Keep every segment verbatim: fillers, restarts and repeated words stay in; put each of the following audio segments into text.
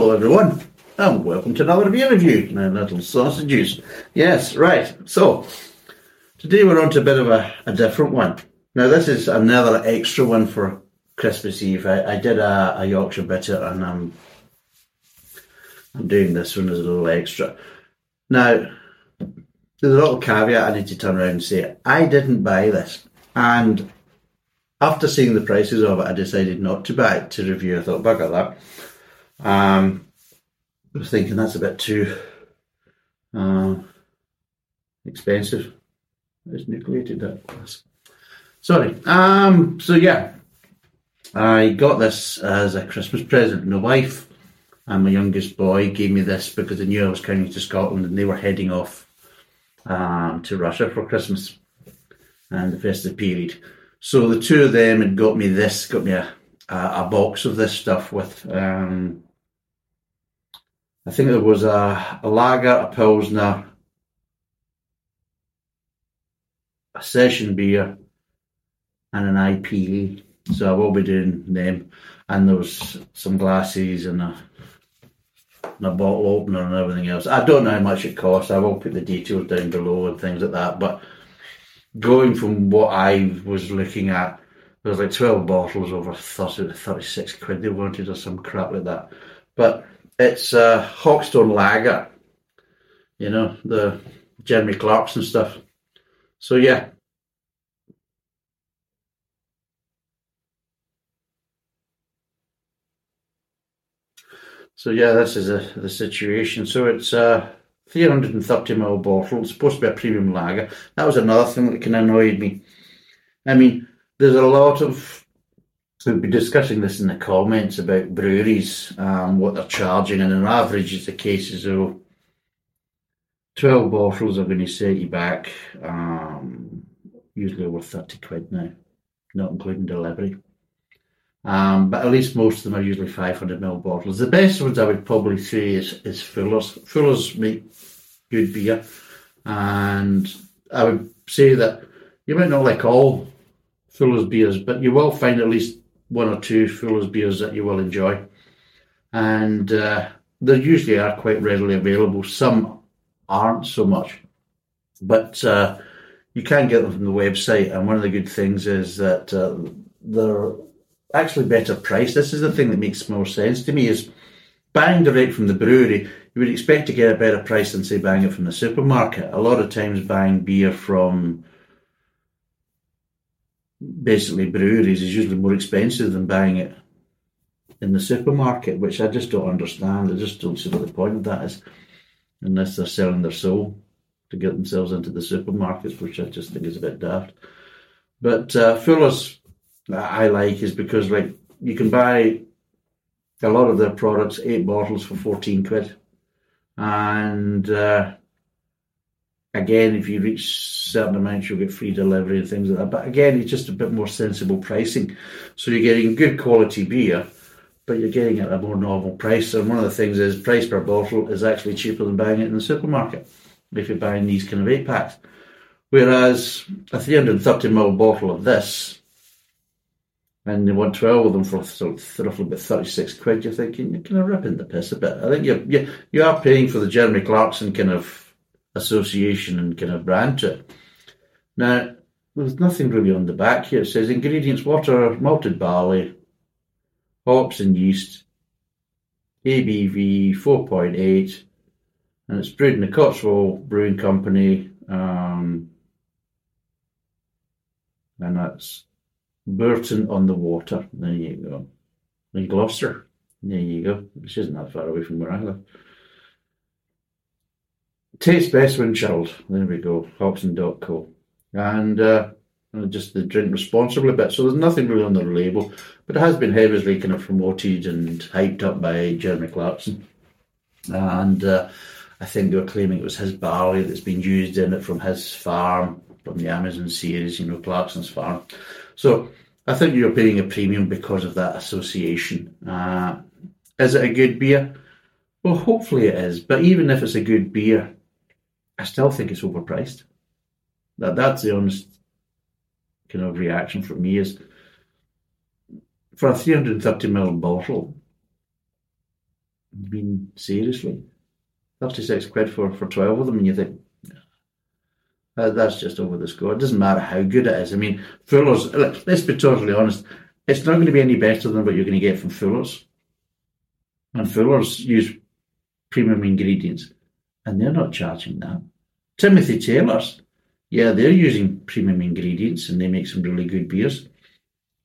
Hello everyone, and welcome to another beer review. Now little sausages. Yes, right, so today we're on to a bit of a, a different one. Now this is another extra one for Christmas Eve. I, I did a, a Yorkshire Bitter and I'm, I'm doing this one as a little extra. Now there's a little caveat I need to turn around and say. I didn't buy this, and after seeing the prices of it, I decided not to buy it to review. I thought, bugger that. Um, I was thinking that's a bit too uh, expensive. It's nucleated that class. Sorry. Um, so yeah, I got this as a Christmas present. My wife and my youngest boy gave me this because they knew I was coming to Scotland and they were heading off um, to Russia for Christmas and the festive period. So the two of them had got me this, got me a, a, a box of this stuff with... Um, I think there was a, a lager, a pilsner, a session beer, and an I P A. So I will be doing them. And there was some glasses and a, and a bottle opener and everything else. I don't know how much it costs. I will put the details down below and things like that. But going from what I was looking at, there was like twelve bottles over thirty, thirty-six quid they wanted or some crap like that. But... it's uh, Hawkstone Lager, you know, the Jeremy Clarkson stuff. So, yeah. So, yeah, this is a, the situation. So, it's uh, three hundred thirty milliliter bottle. It's supposed to be a premium lager. That was another thing that kind of annoyed me. I mean, there's a lot of... so we'll be discussing this in the comments about breweries, um, what they're charging, and on average it's the case is oh, twelve bottles are going to set you back, um, usually over thirty quid now, not including delivery. Um, but at least most of them are usually five hundred milliliter bottles. The best ones I would probably say is, is Fuller's. Fuller's make good beer, and I would say that you might not like all Fuller's beers, but you will find at least one or two Fuller's beers that you will enjoy, and uh, they usually are quite readily available. Some aren't so much, but uh, you can get them from the website, and one of the good things is that uh, they're actually better priced. This is the thing that makes more sense to me, is buying direct from the brewery, you would expect to get a better price than, say, buying it from the supermarket. A lot of times buying beer from basically breweries is usually more expensive than buying it in the supermarket, which I just don't understand. I just don't see what the point of that is, unless they're selling their soul to get themselves into the supermarkets, which I just think is a bit daft. But uh, Fuller's that I like is because, like, you can buy a lot of their products, eight bottles for fourteen quid, and uh, again, if you reach certain amounts, you'll get free delivery and things like that. But again, it's just a bit more sensible pricing. So you're getting good quality beer, but you're getting it at a more normal price. And one of the things is price per bottle is actually cheaper than buying it in the supermarket if you're buying these kind of eight packs. Whereas a three hundred thirty milliliter bottle of this, and you want twelve of them for roughly about thirty-six quid, you're thinking, you're kind of ripping the piss a bit. I think you're, you, you are paying for the Jeremy Clarkson kind of association and kind of brand to it. Now, there's nothing really on the back here. It says ingredients: water, malted barley, hops and yeast, A B V four point eight, and it's brewed in the Cotswold Brewing Company, um, and that's Burton on the Water. There you go. In Gloucester. There you go. Which isn't that far away from where I live. Tastes best when chilled. There we go. Hobson dot co. And uh, just the drink responsibly bit. So there's nothing really on the label, but it has been heavily kind of promoted and hyped up by Jeremy Clarkson. And uh, I think they were claiming it was his barley that's been used in it from his farm, from the Amazon series, you know, Clarkson's Farm. So I think you're paying a premium because of that association. Uh, is it a good beer? Well, hopefully it is. But even if it's a good beer, I still think it's overpriced. That that's the honest kind of reaction for me, is for a three hundred thirty milliliter bottle, I mean, seriously, thirty-six quid for, for twelve of them, and you think, nah, that's just over the score. It doesn't matter how good it is. I mean, Fuller's, look, let's be totally honest, it's not going to be any better than what you're going to get from Fuller's. And Fuller's use premium ingredients, and they're not charging that. Timothy Taylor's, yeah, they're using premium ingredients, and they make some really good beers.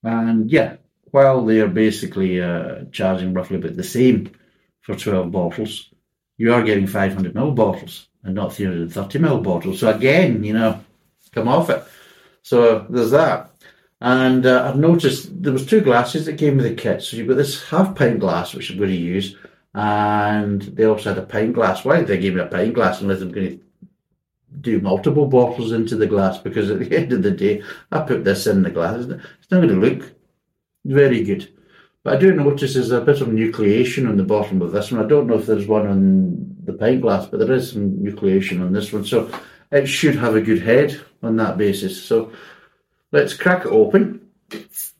And yeah, while they're basically uh, charging roughly about the same for twelve bottles, you are getting five hundred milliliter bottles and not three hundred thirty milliliter bottles. So again, you know, come off it. So there's that. And uh, I've noticed there was two glasses that came with the kit. So you've got this half-pint glass, which I'm going to use, and they also had a pint glass. Why did they give me a pint glass unless I'm going to do multiple bottles into the glass? Because at the end of the day, I put this in the glass. It's not going to look very good. But I do notice there's a bit of nucleation on the bottom of this one. I don't know if there's one on the pint glass, but there is some nucleation on this one. So it should have a good head on that basis. So let's crack it open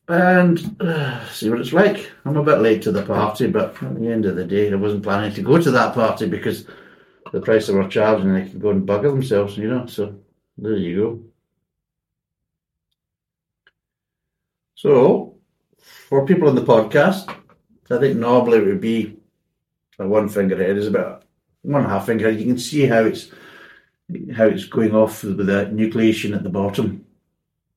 and uh, see what it's like. I'm a bit late to the party, but at the end of the day, I wasn't planning to go to that party because the price they were charging, they could go and bugger themselves, you know. So there you go. So for people on the podcast, I think normally it would be a one finger head. It's about one and a half finger head. You can see how it's how it's going off with the nucleation at the bottom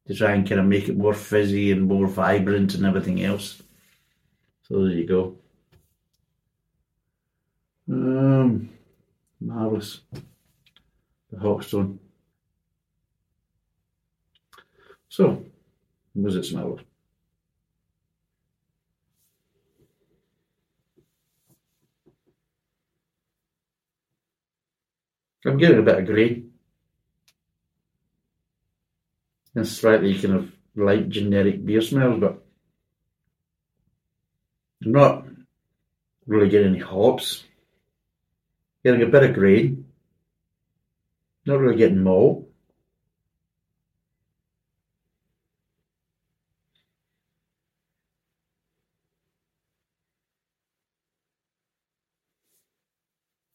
to try and kind of make it more fizzy and more vibrant and everything else. So there you go. Um, marvellous. The Hawkstone. So, what does it smell like? I'm getting a bit of green. And slightly kind of light generic beer smells, but I'm not really getting any hops. Getting a bit of grain. Not really getting malt.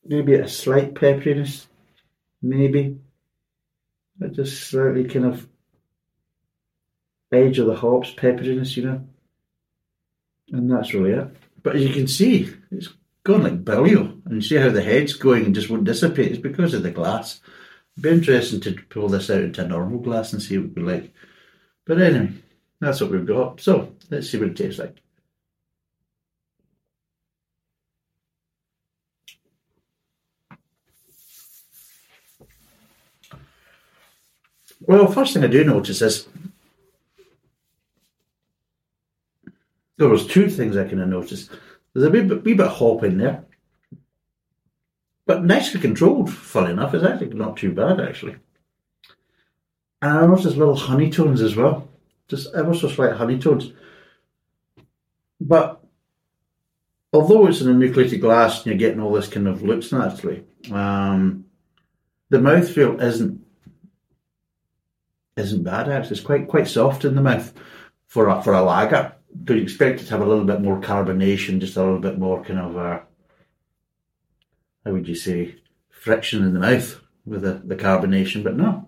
Maybe a slight pepperiness. Maybe. But just slightly kind of edge of the hops, pepperiness, you know, and that's really it. But as you can see, it's gone like billio, and you see how the head's going and just won't dissipate. It's because of the glass. It'd be interesting to pull this out into a normal glass and see what it would be like. But anyway, that's what we've got. So let's see what it tastes like. Well, first thing I do notice is there was two things I kind of noticed. There's a wee bit, wee bit of hop in there, but nicely controlled, funny enough. It's actually not too bad, actually. And I noticed little honey tones as well, just ever so slight honey tones. But although it's in a nucleated glass and you're getting all this kind of looks naturally, um, the mouthfeel isn't isn't bad, actually. It's quite quite soft in the mouth for a, for a lager. Do you expect it to have a little bit more carbonation, just a little bit more kind of, uh, how would you say, friction in the mouth with the, the carbonation, but no.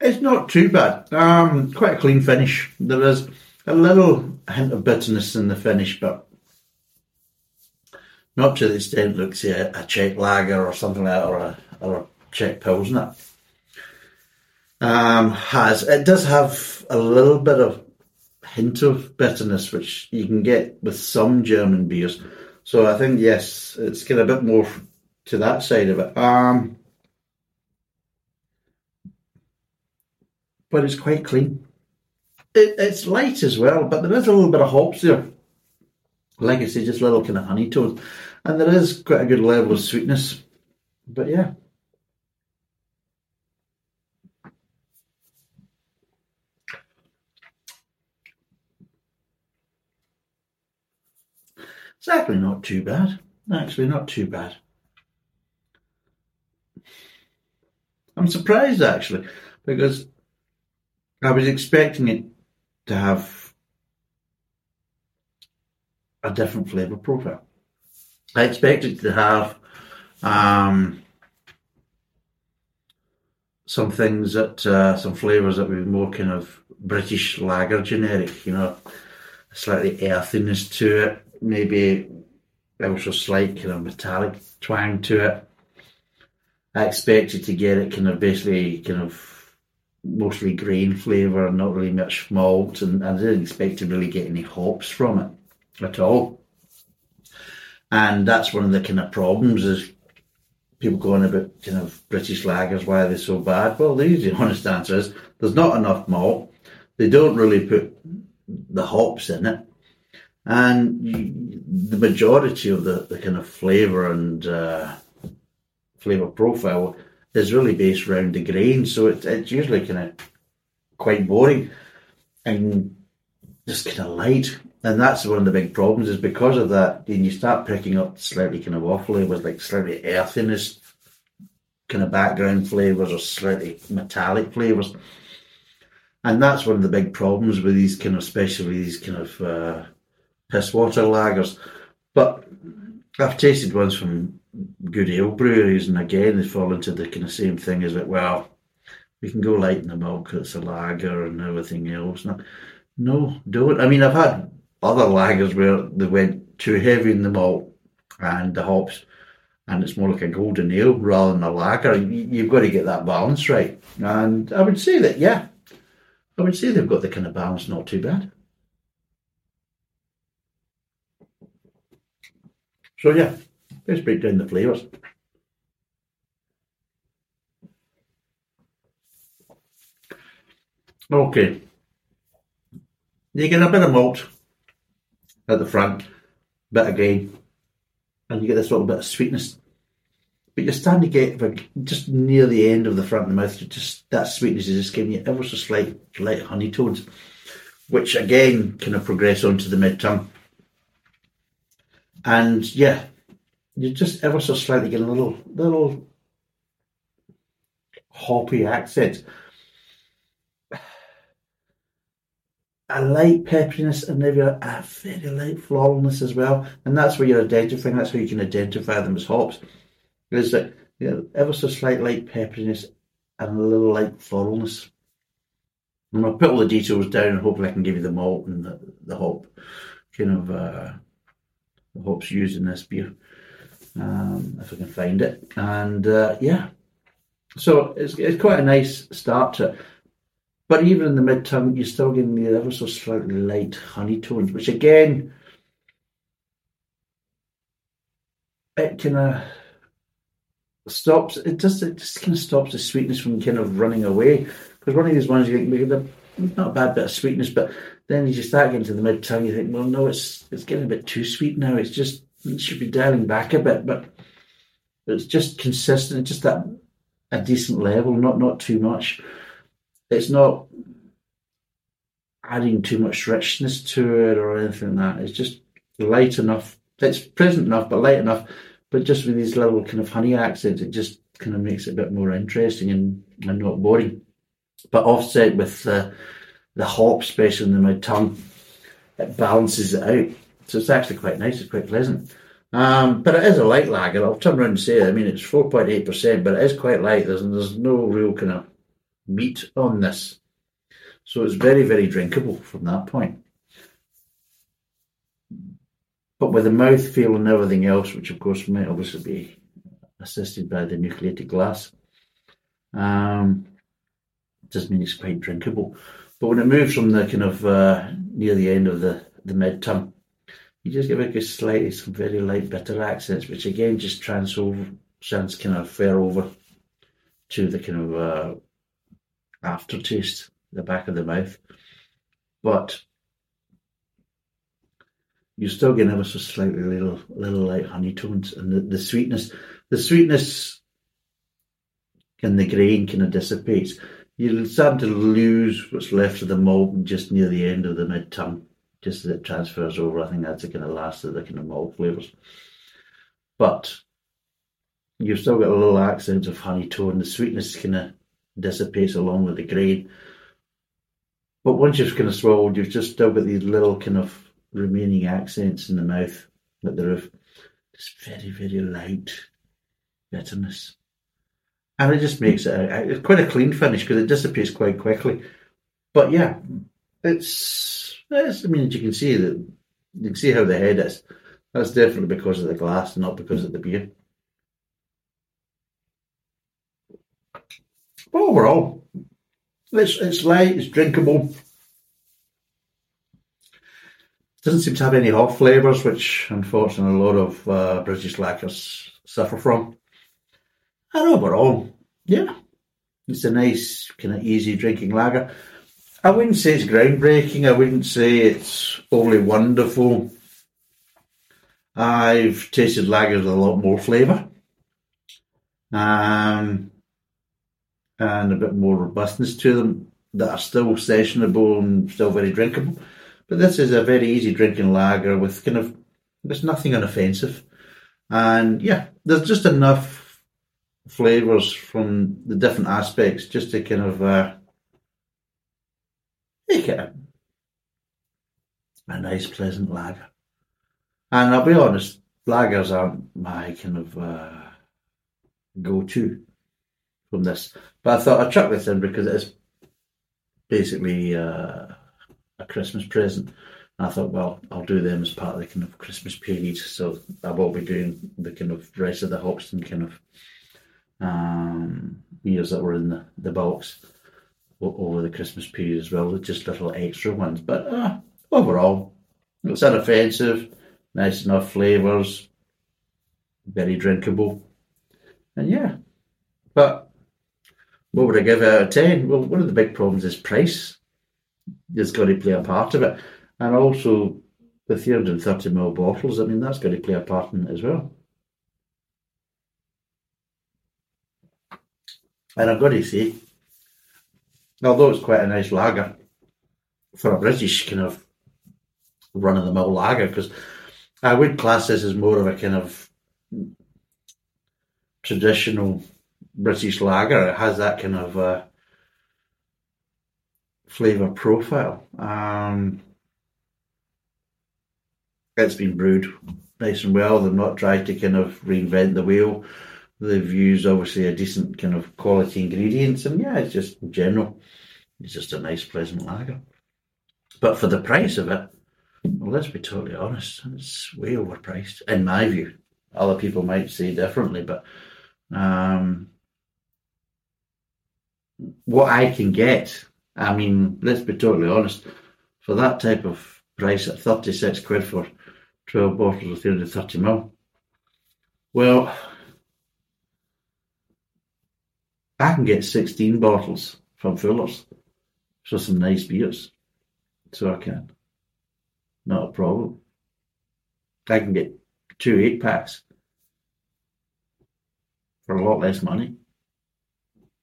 It's not too bad. Um, quite a clean finish. There is a little hint of bitterness in the finish, but not to the extent, look, say, a, a Czech lager or something like that, or a, or a Czech Pilsner. Um, has, it does have a little bit of hint of bitterness, which you can get with some German beers. So I think, yes, it's getting a bit more to that side of it. Um, but it's quite clean. It, it's light as well, but there is a little bit of hops there. Like I say, just little kind of honey tones. And there is quite a good level of sweetness. But yeah. It's actually not too bad. Actually not too bad. I'm surprised, actually, because I was expecting it to have a different flavour profile. I expected it to have um, some things that, uh, some flavours that were more kind of British lager generic, you know, a slightly earthiness to it, maybe also slight kind of metallic twang to it. I expected to get it kind of basically kind of mostly grain flavour and not really much malt, and I didn't expect to really get any hops from it at all. And that's one of the kind of problems is people going about kind of British lagers, why are they so bad? Well, the easy honest answer is there's not enough malt. They don't really put the hops in it. And you, the majority of the, the kind of flavour and uh, flavour profile is really based around the grain, so it, it's usually kind of quite boring and just kind of light. And that's one of the big problems is because of that, then you start picking up slightly kind of off flavours, like slightly earthiness kind of background flavours or slightly metallic flavours. And that's one of the big problems with these kind of, especially these kind of uh, piss water lagers. But I've tasted ones from good ale breweries, and again, they fall into the kind of same thing as like, well, we can go light in the milk, it's a lager and everything else. No, no, don't. I mean, I've had other lagers where they went too heavy in the malt and the hops, and it's more like a golden ale rather than a lager. You've got to get that balance right. And I would say that, yeah, I would say they've got the kind of balance not too bad. So yeah, let's break down the flavours. Okay. You get a bit of malt at the front, bit of grain, and you get this little bit of sweetness. But you're starting to get, just near the end of the front of the mouth, just that sweetness is just giving you ever so slight, light honey tones, which again kind of progress onto the mid-tongue. And yeah, you're just ever so slightly getting a little, little hoppy accent. A light pepperiness and maybe a, a very light floralness as well. And that's where you're identifying, that's how you can identify them as hops. Is that you know, ever so slight light pepperiness and a little light floralness. And I'll put all the details down and hopefully I can give you the malt and the, the hop kind of... Uh, the hops used in this beer, um, if I can find it. And uh, yeah, so it's it's quite a nice start to it. But even in the mid-tongue, you're still getting the ever so slightly light honey tones, which again, it kind of stops, it just, it just kind of stops the sweetness from kind of running away. Because one of these ones you think, not a bad bit of sweetness, but then as you start getting to the mid-tongue, you think, well, no, it's it's getting a bit too sweet now. It's just, it should be dialing back a bit, but it's just consistent. It's just at a decent level, not not too much. It's not adding too much richness to it or anything like that. It's just light enough. It's present enough, but light enough. But just with these little kind of honey accents, it just kind of makes it a bit more interesting and, and not boring. But offset with the, the hop, especially in the mid-tongue, it balances it out. So it's actually quite nice. It's quite pleasant. Um, but it is a light lager. I'll turn around and say it. I mean, it's four point eight percent, but it is quite light. There's, there's no real kind of meat on this. So it's very, very drinkable from that point. But with the mouthfeel and everything else, which, of course, might obviously be assisted by the nucleated glass, um... doesn't mean it's quite drinkable. But when it moves from the kind of uh, near the end of the, the mid-tongue, you just get like a slightly, some very light bitter accents, which again just trans over, trans kind of fare over to the kind of uh, aftertaste, the back of the mouth. But you're still getting ever so slightly little, little light honey tones, and the, the sweetness, the sweetness and the grain kind of dissipates. You're starting to lose what's left of the malt just near the end of the mid-tongue, just as it transfers over. I think that's the kind of last of the kind of malt flavours. But you've still got a little accent of honey tone. The sweetness kind of dissipates along with the grain. But once you've kind of swallowed, you've just still got these little kind of remaining accents in the mouth that they're of this very, very light bitterness. And it just makes it a, it's quite a clean finish because it dissipates quite quickly. But yeah, it's, it's I mean, you can see that you can see how the head is. That's definitely because of the glass, not because of the beer. But overall, it's, it's light, it's drinkable. It doesn't seem to have any hot flavours, which unfortunately a lot of uh, British lagers suffer from. And overall, yeah, it's a nice, kind of easy drinking lager. I wouldn't say it's groundbreaking. I wouldn't say it's only wonderful. I've tasted lagers with a lot more flavour. Um, and a bit more robustness to them that are still sessionable and still very drinkable. But this is a very easy drinking lager with kind of, there's nothing unoffensive. And yeah, there's just enough flavours from the different aspects just to kind of uh, make it a, a nice, pleasant lager. And I'll be honest, lagers aren't my kind of uh, go-to from this. But I thought I'd chuck this in because it is basically uh, a Christmas present. And I thought, well, I'll do them as part of the kind of Christmas period. So I will be doing the kind of rest of the Hawkstone kind of um, beers that were in the, the box over the Christmas period as well. Just little extra ones. But uh, overall, it's unoffensive. Nice enough flavours, very drinkable, and yeah. But what would I give out of ten? Well, one of the big problems is price. It's got to play a part of it, and also the three hundred thirty milliliter bottles. I mean, that's got to play a part in it as well. And I've got to say, although it's quite a nice lager for a British kind of run-of-the-mill lager, because I would class this as more of a kind of traditional British lager. It has that kind of uh, flavour profile. Um, it's been brewed nice and well. They've not tried to kind of reinvent the wheel. They've used, obviously, a decent kind of quality ingredients. And, yeah, it's just, in general, it's just a nice, pleasant lager. But for the price of it, well, let's be totally honest, it's way overpriced, in my view. Other people might say differently, but um, what I can get, I mean, let's be totally honest, for that type of price at thirty-six quid for twelve bottles of three hundred thirty milliliters, well, I can get sixteen bottles from Fuller's for some nice beers, so I can. Not a problem. I can get two eight packs for a lot less money.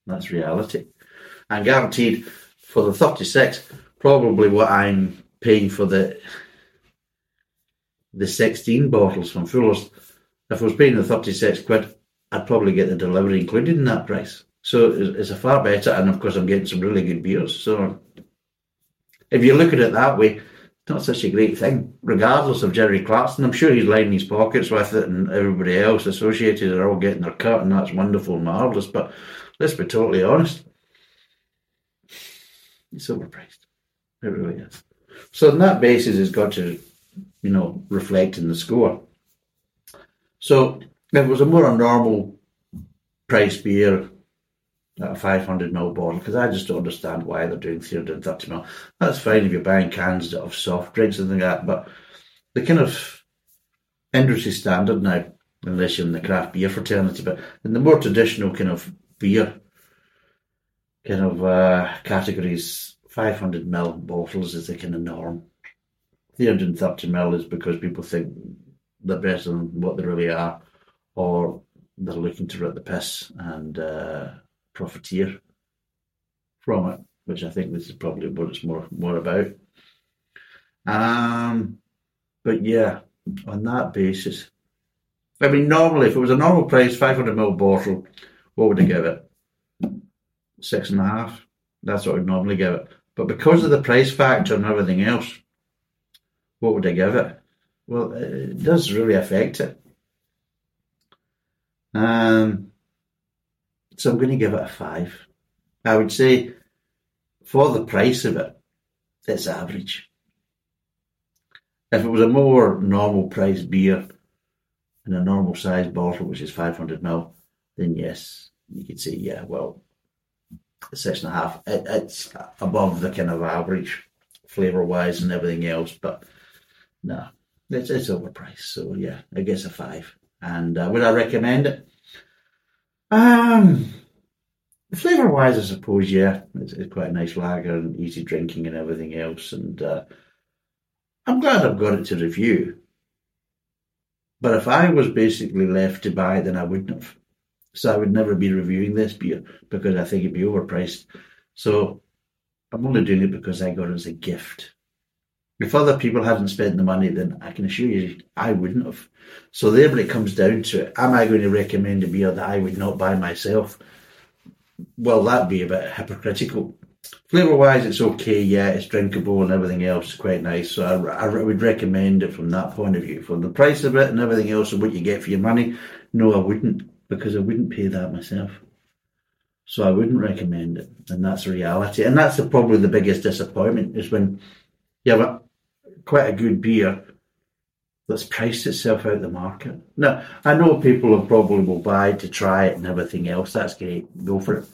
That's reality. And guaranteed for the thirty-six, probably what I'm paying for the the sixteen bottles from Fuller's. If I was paying the thirty-six quid, I'd probably get the delivery included in that price. So it's a far better, and of course I'm getting some really good beers. So if you look at it that way, not such a great thing, regardless of Jeremy Clarkson. I'm sure he's lining his pockets with it, and everybody else associated are all getting their cut, and that's wonderful and marvellous, but let's be totally honest, it's overpriced. It really is. So on that basis, it's got to, you know, reflect in the score. So if it was a more normal price beer, a five hundred milliliter bottle, because I just don't understand why they're doing three hundred thirty milliliters. That's fine if you're buying cans of soft drinks and things like that, but the kind of industry standard now, unless you're in the craft beer fraternity, but in the more traditional kind of beer kind of uh, categories, five hundred milliliter bottles is the kind of norm. three hundred thirty milliliters is because people think they're better than what they really are, or they're looking to rip the piss and uh, profiteer from it, which I think this is probably what it's more more about. Um, but yeah, on that basis, I mean, normally, if it was a normal price, five hundred milliliter bottle, what would I give it? Six and a half. That's what I would normally give it. But because of the price factor and everything else, what would I give it? Well, it does really affect it. Um, so I'm going to give it a five. I would say, for the price of it, it's average. If it was a more normal price beer in a normal size bottle, which is five hundred milliliters, then yes, you could say, yeah, well, six and a half. It, it's above the kind of average flavour-wise and everything else, but no, it's, it's overpriced. So yeah, I guess a five. And uh, would I recommend it? Um, flavour-wise, I suppose, yeah. It's, it's quite a nice lager and easy drinking and everything else. And uh, I'm glad I've got it to review. But if I was basically left to buy, then I wouldn't have. So I would never be reviewing this beer because I think it'd be overpriced. So I'm only doing it because I got it as a gift. If other people hadn't spent the money, then I can assure you I wouldn't have. So there, when it comes down to it, am I going to recommend a beer that I would not buy myself? Well, that'd be a bit hypocritical. Flavour-wise, it's okay, yeah, it's drinkable and everything else, quite nice. So I, I would recommend it from that point of view. From the price of it and everything else and what you get for your money, no, I wouldn't, because I wouldn't pay that myself. So I wouldn't recommend it, and that's the reality. And that's the, probably the biggest disappointment, is when you have a, quite a good beer that's priced itself out of the market. Now, I know people probably will buy to try it and everything else. That's great. Go for it.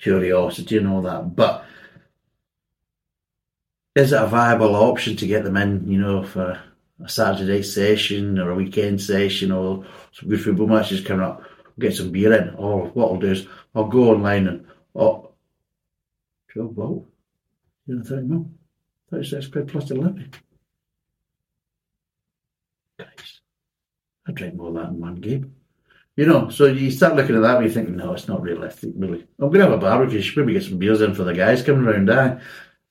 Curiosity and all that, but is it a viable option to get them in, you know, for a Saturday session or a weekend session or some good football matches coming up, we'll get some beer in, or what I'll do is I'll go online and, oh, twelve volt, you know, thirty mil, thirty-six quid plus the levy. Christ, I drink more than that in one game. You know, so you start looking at that and you think, no, it's not realistic, really. I'm going to have a barbecue. Should we maybe get some beers in for the guys coming round? Aye.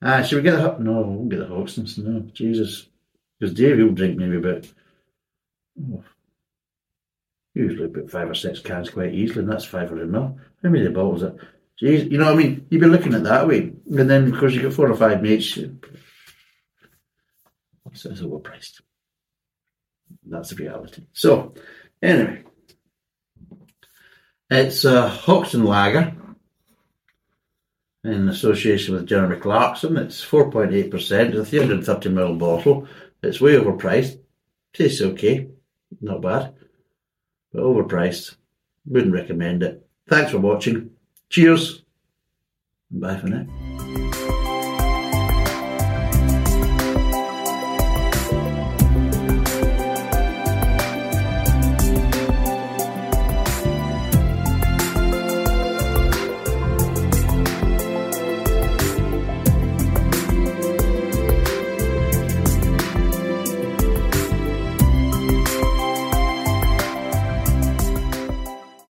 Uh, should we get the Hawkstone? No, we won't get the Hawkstone. No, Jesus. Because Dave, he'll drink maybe about, oh, usually about five or six cans quite easily, and that's five hundred milliliters. How many bottles is it? Jeez, you know what I mean? You'd be looking at that way. And then, of course, you've got four or five mates. So it's overpriced. That's the reality. So, anyway. It's a Hawkstone Lager in association with Jeremy Clarkson. It's four point eight percent, it's a three hundred thirty milliliter bottle. It's way overpriced. Tastes okay, not bad, but overpriced. Wouldn't recommend it. Thanks for watching. Cheers. Bye for now.